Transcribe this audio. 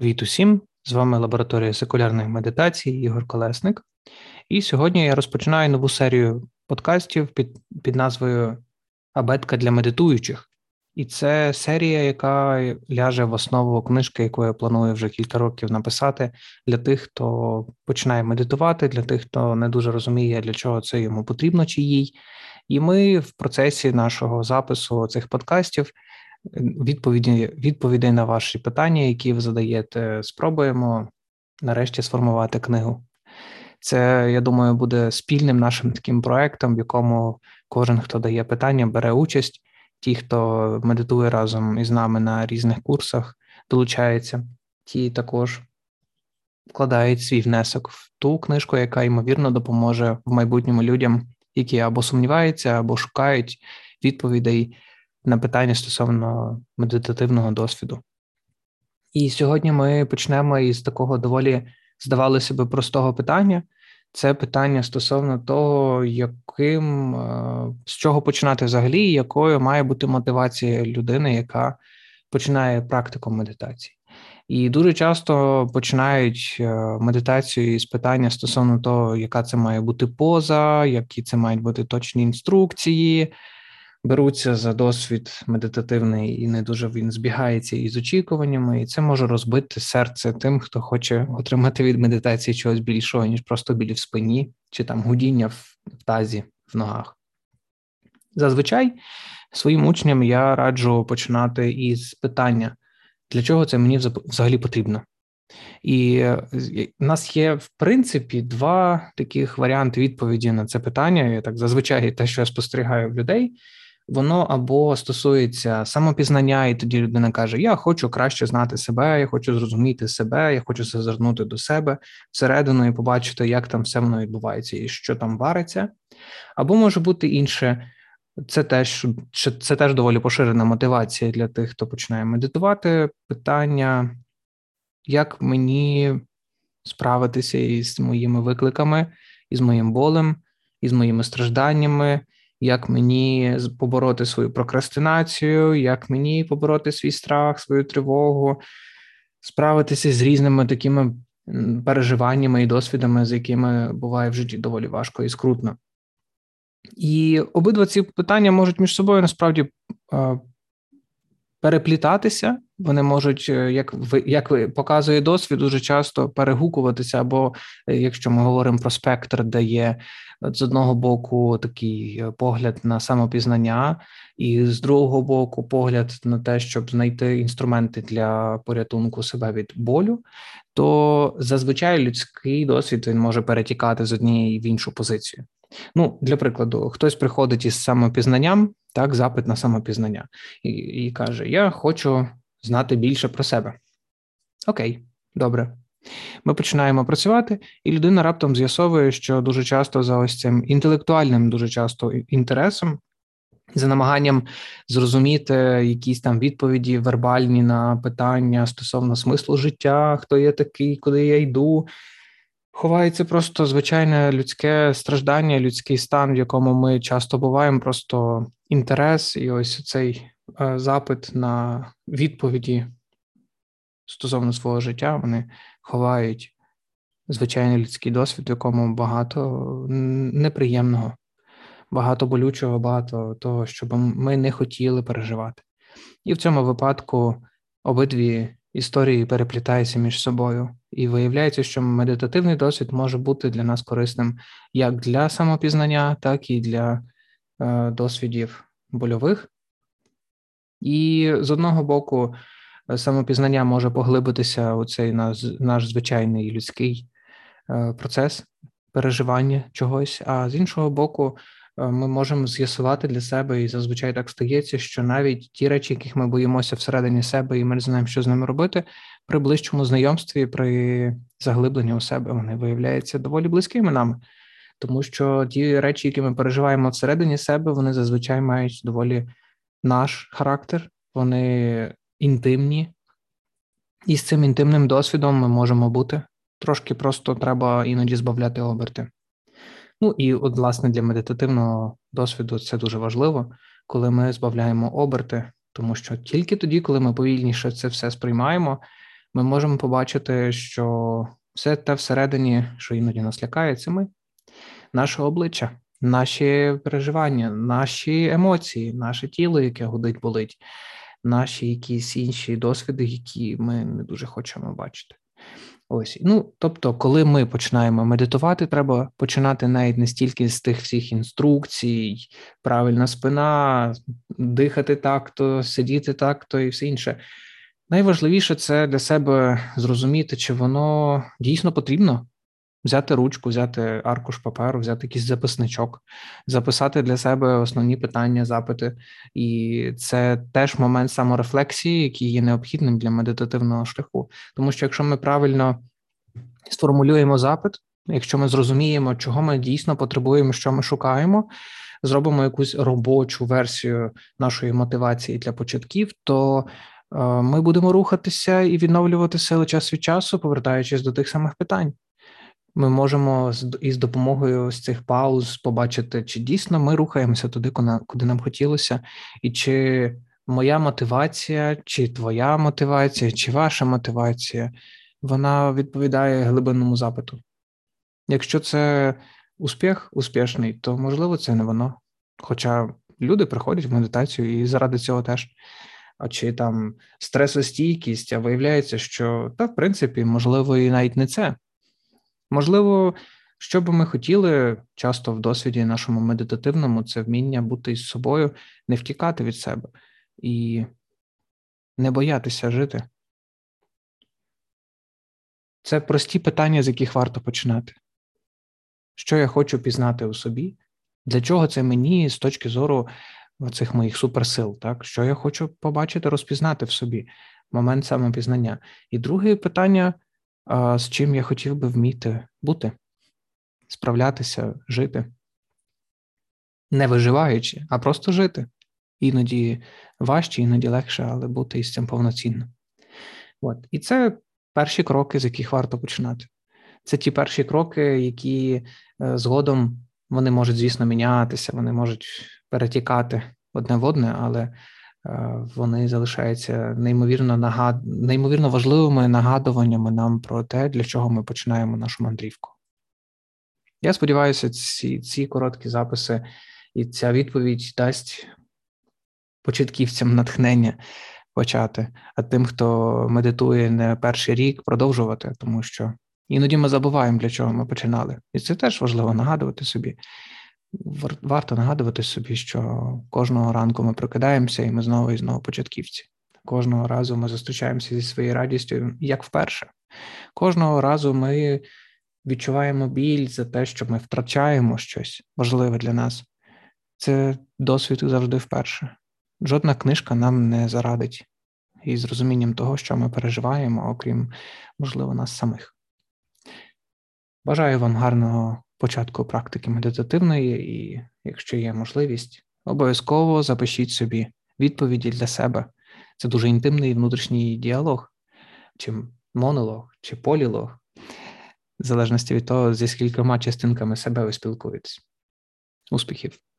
Привіт усім! З вами лабораторія секулярної медитації Ігор Колесник. І сьогодні я розпочинаю нову серію подкастів під назвою «Абетка для медитуючих». І це серія, яка ляже в основу книжки, яку я планую вже кілька років написати для тих, хто починає медитувати, для тих, хто не дуже розуміє, для чого це йому потрібно чи їй. І ми в процесі нашого запису цих подкастів відповідей на ваші питання, які ви задаєте, спробуємо нарешті сформувати книгу. Це, я думаю, буде спільним нашим таким проектом, в якому кожен, хто дає питання, бере участь. Ті, хто медитує разом із нами на різних курсах, долучається. Ті також вкладають свій внесок в ту книжку, яка, ймовірно, допоможе в майбутньому людям, які або сумніваються, або шукають відповідей на питання стосовно медитативного досвіду. І сьогодні ми почнемо із такого доволі, здавалося б, простого питання. Це питання стосовно того, з чого починати взагалі, якою має бути мотивація людини, яка починає практику медитації. І дуже часто починають медитацію із питання стосовно того, яка це має бути поза, які це мають бути точні інструкції, беруться за досвід медитативний і не дуже він збігається із очікуваннями, і це може розбити серце тим, хто хоче отримати від медитації чогось більшого, ніж просто біль в спині чи там гудіння в тазі, в ногах. Зазвичай своїм учням я раджу починати із питання, для чого це мені взагалі потрібно. І в нас є, в принципі, два таких варіанти відповіді на це питання. Я так зазвичай те, що я спостерігаю в людей, воно або стосується самопізнання, і тоді людина каже, я хочу краще знати себе, я хочу зрозуміти себе, я хочу зазирнути до себе всередину і побачити, як там все воно відбувається і що там вариться. Або може бути інше, це теж доволі поширена мотивація для тих, хто починає медитувати, питання, як мені справитися із моїми викликами, із моїм болем, із моїми стражданнями, як мені побороти свою прокрастинацію, як мені побороти свій страх, свою тривогу, справитися з різними такими переживаннями і досвідами, з якими буває в житті доволі важко і скрутно. І обидва ці питання можуть між собою насправді переплітатися, вони можуть, як ви показує досвід, дуже часто перегукуватися, або якщо ми говоримо про спектр, де є з одного боку такий погляд на самопізнання, і з другого боку погляд на те, щоб знайти інструменти для порятунку себе від болю, то зазвичай людський досвід він може перетікати з однієї в іншу позицію. Ну, для прикладу, хтось приходить із самопізнанням, так, запит на самопізнання, і каже, я хочу знати більше про себе. Окей, добре. Ми починаємо працювати, і людина раптом з'ясовує, що дуже часто за ось цим інтелектуальним, дуже часто інтересом, за намаганням зрозуміти якісь там відповіді вербальні на питання стосовно смислу життя, хто я такий, куди я йду, ховається просто звичайне людське страждання, людський стан, в якому ми часто буваємо, просто інтерес і ось цей запит на відповіді стосовно свого життя, вони ховають звичайний людський досвід, в якому багато неприємного, багато болючого, багато того, що ми не хотіли переживати. І в цьому випадку обидві історії переплітаються між собою. І виявляється, що медитативний досвід може бути для нас корисним як для самопізнання, так і для досвідів больових. І з одного боку, самопізнання може поглибитися у цей наш звичайний людський процес переживання чогось, а з іншого боку, ми можемо з'ясувати для себе, і зазвичай так стається, що навіть ті речі, яких ми боїмося всередині себе, і ми не знаємо, що з ними робити, при ближчому знайомстві, при заглибленні у себе, вони виявляються доволі близькими нам. Тому що ті речі, які ми переживаємо всередині себе, вони зазвичай мають доволі наш характер, вони інтимні. І з цим інтимним досвідом ми можемо бути. Трошки просто треба іноді збавляти оберти. Ну і, от, власне, для медитативного досвіду це дуже важливо, коли ми збавляємо оберти, тому що тільки тоді, коли ми повільніше це все сприймаємо, ми можемо побачити, що все те всередині, що іноді нас лякає, це ми. Наше обличчя, наші переживання, наші емоції, наше тіло, яке гудить, болить, наші якісь інші досвіди, які ми не дуже хочемо бачити. Ось. Ну, тобто, коли ми починаємо медитувати, треба починати навіть не стільки з тих всіх інструкцій, правильна спина, дихати так-то, сидіти так-то і все інше. Найважливіше це для себе зрозуміти, чи воно дійсно потрібно. Взяти ручку, взяти аркуш паперу, взяти якийсь записничок, записати для себе основні питання, запити. І це теж момент саморефлексії, який є необхідним для медитативного шляху. Тому що якщо ми правильно сформулюємо запит, якщо ми зрозуміємо, чого ми дійсно потребуємо, що ми шукаємо, зробимо якусь робочу версію нашої мотивації для початків, то ми будемо рухатися і відновлювати сили час від часу, повертаючись до тих самих питань. Ми можемо із допомогою з цих пауз побачити, чи дійсно ми рухаємося туди, куди нам хотілося, і чи моя мотивація, чи твоя мотивація, чи ваша мотивація, вона відповідає глибинному запиту. Якщо це успіх, успішний, то, можливо, це не воно. Хоча люди приходять в медитацію і заради цього теж. А чи там стресостійкість, а виявляється, що, в принципі, можливо, і навіть не це. Можливо, що би ми хотіли часто в досвіді нашому медитативному, це вміння бути із собою, не втікати від себе і не боятися жити. Це прості питання, з яких варто починати. Що я хочу пізнати у собі? Для чого це мені з точки зору цих моїх суперсил? Так? Що я хочу побачити, розпізнати в собі? Момент самопізнання. І друге питання – з чим я хотів би вміти бути, справлятися, жити. Не виживаючи, а просто жити. Іноді важче, іноді легше, але бути із цим повноцінно. От. І це перші кроки, з яких варто починати. Це ті перші кроки, які згодом, вони можуть, звісно, мінятися, вони можуть перетікати одне в одне, але вони залишаються неймовірно важливими нагадуваннями нам про те, для чого ми починаємо нашу мандрівку. Я сподіваюся, ці короткі записи і ця відповідь дасть початківцям натхнення почати, а тим, хто медитує не перший рік, продовжувати, тому що іноді ми забуваємо, для чого ми починали. І це теж важливо нагадувати собі. Варто нагадувати собі, що кожного ранку ми прокидаємося, і ми знову і знову початківці. Кожного разу ми зустрічаємося зі своєю радістю, як вперше. Кожного разу ми відчуваємо біль за те, що ми втрачаємо щось важливе для нас. Це досвід завжди вперше. Жодна книжка нам не зарадить із розумінням того, що ми переживаємо, окрім, можливо, нас самих. Бажаю вам гарного початку практики медитативної, і якщо є можливість, обов'язково запишіть собі відповіді для себе. Це дуже інтимний внутрішній діалог, чи монолог, чи полілог, в залежності від того, зі скількома частинками себе ви спілкуєтесь. Успіхів!